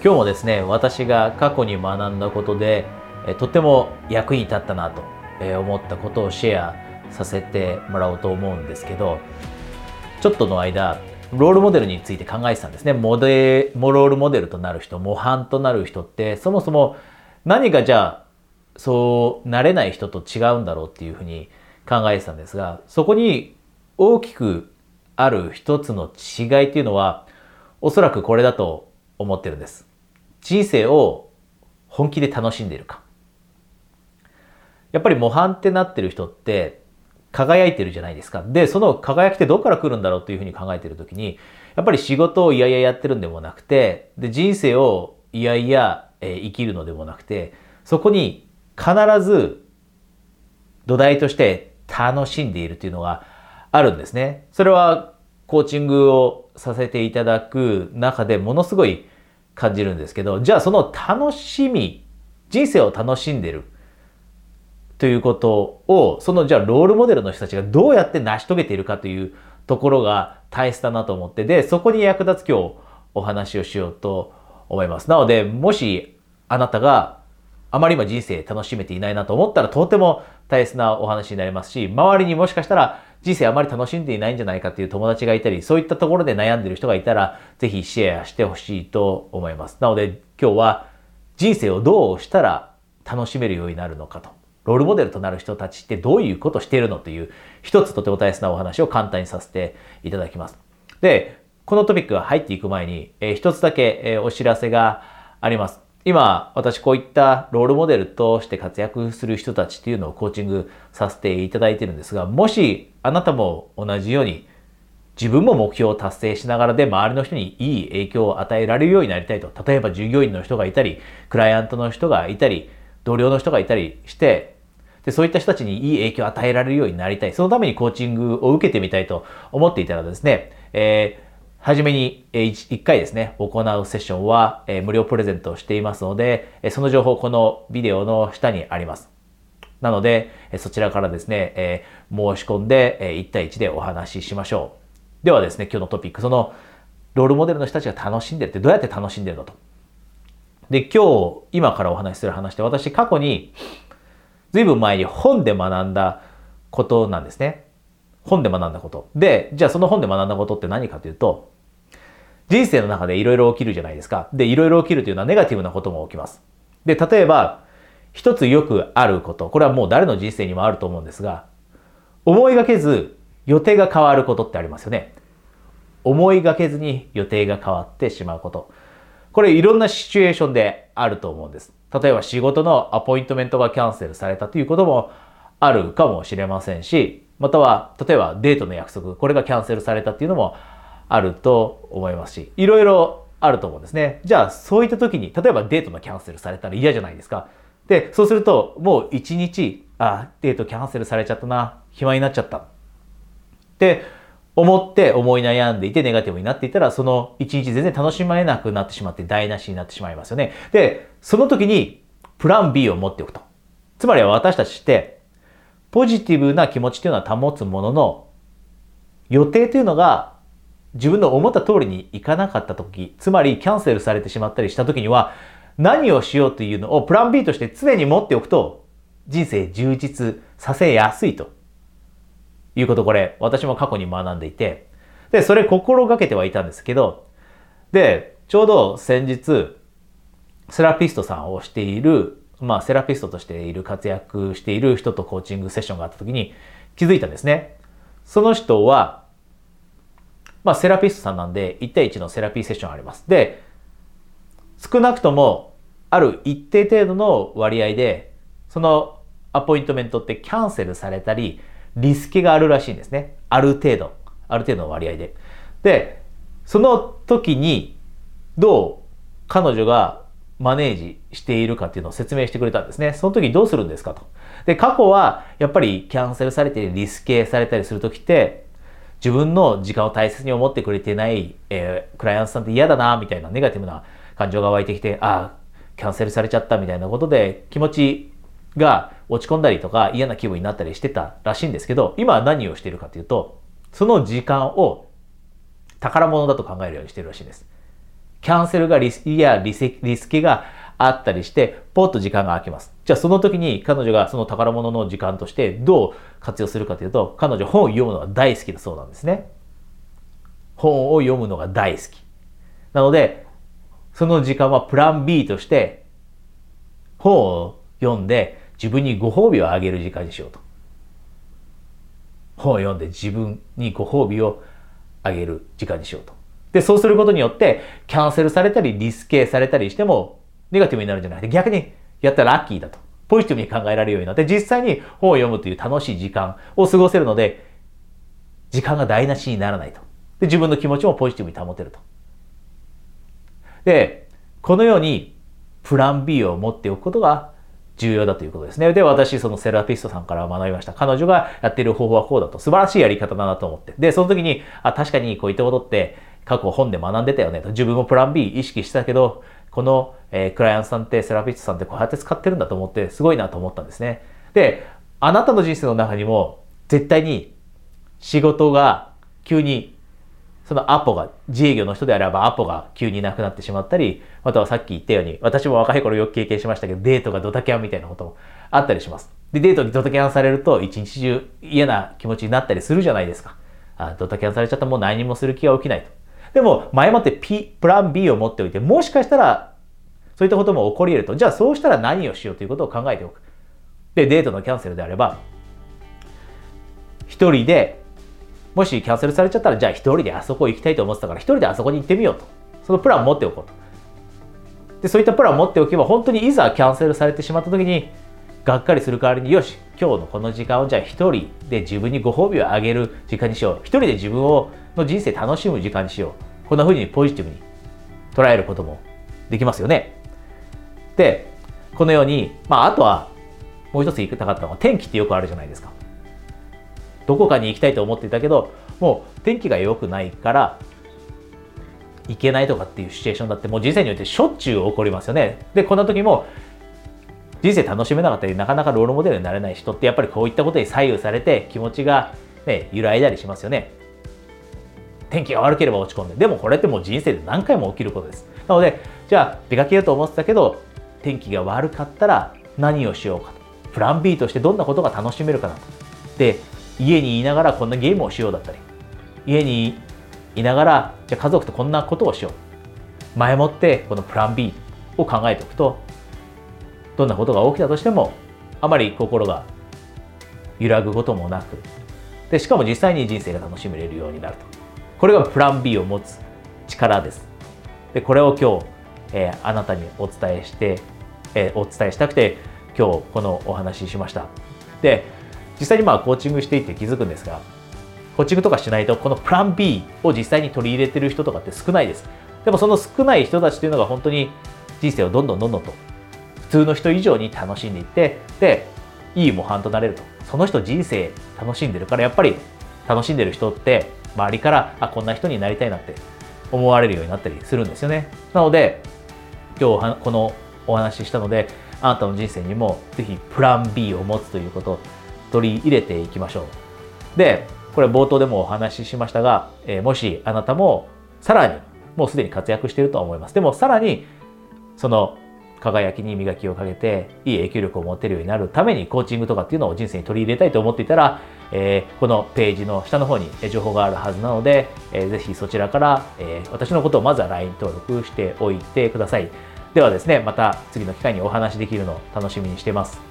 今日もですね、私が過去に学んだことでとても役に立ったなと思ったことをシェアさせてもらおうと思うんですけど、ちょっとの間ロールモデルについて考えてたんですね。ロールモデルとなる人、模範となる人って、そもそも何がじゃあそうなれない人と違うんだろうっていうふうに考えてたんですが、そこに大きくある一つの違いっていうのは、おそらくこれだと思ってるんです。人生を本気で楽しんでいるか。やっぱり模範ってなってる人って輝いてるじゃないですか。で、その輝きってどこから来るんだろうというふうに考えてるときに、やっぱり仕事をいやいややってるんでもなくて、で、人生をいやいや生きるのでもなくて、そこに必ず土台として楽しんでいるというのがあるんですね。それはコーチングをさせていただく中でものすごい感じるんですけど、じゃあその楽しみ、人生を楽しんでるということを、そのじゃあロールモデルの人たちがどうやって成し遂げているかというところが大切だなと思って、で、そこに役立つ今日お話をしようと思います。なので、もしあなたがあまり今人生楽しめていないなと思ったら、とても大切なお話になりますし、周りにもしかしたら人生あまり楽しんでいないんじゃないかという友達がいたり、そういったところで悩んでいる人がいたら、ぜひシェアしてほしいと思います。なので今日は、人生をどうしたら楽しめるようになるのかと、ロールモデルとなる人たちってどういうことをしているのという、一つとても大切なお話を簡単にさせていただきます。で、このトピックが入っていく前に、一つだけ、お知らせがあります。今、私こういったロールモデルとして活躍する人たちっていうのをコーチングさせていただいてるんですが、もしあなたも同じように自分も目標を達成しながらで、周りの人にいい影響を与えられるようになりたいと、例えば従業員の人がいたり、クライアントの人がいたり、同僚の人がいたりして、で、そういった人たちにいい影響を与えられるようになりたい。そのためにコーチングを受けてみたいと思っていたらですね、初めに1回ですね、行うセッションは無料プレゼントをしていますので、その情報このビデオの下にあります。なので、そちらからですね、申し込んで1対1でお話ししましょう。ではですね、今日のトピック、そのロールモデルの人たちが楽しんでるって、どうやって楽しんでるのと。で、今からお話しする話で、私過去にずいぶん前に本で学んだことなんですね。本で学んだこと。で、じゃあその本で学んだことって何かというと、人生の中でいろいろ起きるじゃないですか。で、いろいろ起きるというのはネガティブなことも起きます。で、例えば、一つよくあること、これはもう誰の人生にもあると思うんですが、思いがけず予定が変わることってありますよね。思いがけずに予定が変わってしまうこと。これいろんなシチュエーションであると思うんです。例えば仕事のアポイントメントがキャンセルされたということもあるかもしれませんし、または例えばデートの約束、これがキャンセルされたっていうのもあると思いますし、いろいろあると思うんですね。じゃあそういった時に、例えばデートのキャンセルされたら嫌じゃないですか。で、そうするともう一日、デートキャンセルされちゃったな、暇になっちゃったって思って思い悩んでいて、ネガティブになっていたら、その一日全然楽しまなくなってしまって、台無しになってしまいますよね。で、その時にプラン B を持っておくと。つまり私たちってポジティブな気持ちというのは保つものの、予定というのが自分の思った通りにいかなかった時、つまりキャンセルされてしまったりした時には、何をしようというのをプラン B として常に持っておくと、人生充実させやすいということ、これ私も過去に学んでいて、で、それ心がけてはいたんですけど、で、ちょうど先日セラピストさんをしている、セラピストとしている活躍している人とコーチングセッションがあった時に気づいたんですね。その人は、セラピストさんなんで1対1のセラピーセッションあります。で、少なくともある一定程度の割合で、そのアポイントメントってキャンセルされたり、リスケがあるらしいんですね。ある程度の割合で。で、その時にどう彼女がマネージしているかっていうのを説明してくれたんですね。その時どうするんですかと。で、過去はやっぱりキャンセルされてリスケされたりする時って、自分の時間を大切に思ってくれてない、クライアントさんって嫌だなみたいなネガティブな感情が湧いてきて、キャンセルされちゃったみたいなことで気持ちが落ち込んだりとか、嫌な気分になったりしてたらしいんですけど、今は何をしているかというと、その時間を宝物だと考えるようにしているらしいです。キャンセルがリスケがあったりして、ポッと時間が空きます。じゃあその時に彼女がその宝物の時間としてどう活用するかというと、彼女本を読むのが大好きだそうなんですね。本を読むのが大好き。なので、その時間はプラン B として、本を読んで自分にご褒美をあげる時間にしようと。本を読んで自分にご褒美をあげる時間にしようと。で、そうすることによって、キャンセルされたり、リスケされたりしても、ネガティブになるんじゃなくて、逆にやったらラッキーだと。ポジティブに考えられるようになって、実際に本を読むという楽しい時間を過ごせるので、時間が台無しにならないと。で、自分の気持ちもポジティブに保てると。で、このようにプラン B を持っておくことが重要だということですね。で、私、そのセラピストさんから学びました。彼女がやっている方法はこうだと。素晴らしいやり方だなと思って。で、その時に、あ、確かにこういったことって過去本で学んでたよねと。自分もプラン B 意識してたけど、この、クライアントさんってセラピストさんってこうやって使ってるんだと思って、すごいなと思ったんですね。で、あなたの人生の中にも、絶対に仕事が急に、そのアポが、自営業の人であればアポが急になくなってしまったり、またはさっき言ったように、私も若い頃よく経験しましたけど、デートがドタキャンみたいなこともあったりします。で、デートにドタキャンされると、一日中嫌な気持ちになったりするじゃないですか。あ、ドタキャンされちゃったらもう何にもする気が起きないと。でも、前もってプラン B を持っておいて、もしかしたら、そういったことも起こり得ると。じゃあ、そうしたら何をしようということを考えておく。で、デートのキャンセルであれば、一人で、もしキャンセルされちゃったら、じゃあ一人であそこ行きたいと思ってたから、一人であそこに行ってみようと。そのプランを持っておこうと。で、そういったプランを持っておけば、本当にいざキャンセルされてしまった時に、がっかりする代わりに、よし、今日のこの時間をじゃあ一人で自分にご褒美をあげる時間にしよう。一人で自分の人生楽しむ時間にしよう。こんな風にポジティブに捉えることもできますよね。で、このように、あとは、もう一つ言いたかったのは、天気ってよくあるじゃないですか。どこかに行きたいと思っていたけど、もう天気が良くないから行けないとかっていうシチュエーションだってもう人生においてしょっちゅう起こりますよね。で、こんな時も人生楽しめなかったり、なかなかロールモデルになれない人ってやっぱりこういったことに左右されて気持ちがね、揺らいだりしますよね。天気が悪ければ落ち込んで、でもこれってもう人生で何回も起きることです。なので、じゃあ出かけようと思ってたけど、天気が悪かったら何をしようかと。プラン B としてどんなことが楽しめるかなと。で、家にいながらこんなゲームをしようだったり、家にいながらじゃあ家族とこんなことをしよう。前もってこのプラン B を考えておくと、どんなことが起きたとしてもあまり心が揺らぐこともなく、でしかも実際に人生が楽しめれるようになると。これがプラン B を持つ力です。で、これを今日、あなたにお伝えしたくて今日このお話ししました。で、実際にコーチングしていって気づくんですが、コーチングとかしないとこのプラン B を実際に取り入れてる人とかって少ないです。でもその少ない人たちというのが本当に人生をどんどんと普通の人以上に楽しんでいって、で、いい模範となれると。その人人生楽しんでるからやっぱり楽しんでる人って周りから、あ、こんな人になりたいなって思われるようになったりするんですよね。なので、今日このお話ししたので、あなたの人生にもぜひプラン B を持つということを取り入れていきましょう。で、これ冒頭でもお話ししましたが、もしあなたもさらに、もうすでに活躍しているとは思います。でもさらにその輝きに磨きをかけていい影響力を持てるようになるためにコーチングとかっていうのを人生に取り入れたいと思っていたら、このページの下の方に情報があるはずなので、ぜひそちらから、私のことをまずは LINE 登録しておいてください。ではですね、また次の機会にお話しできるのを楽しみにしています。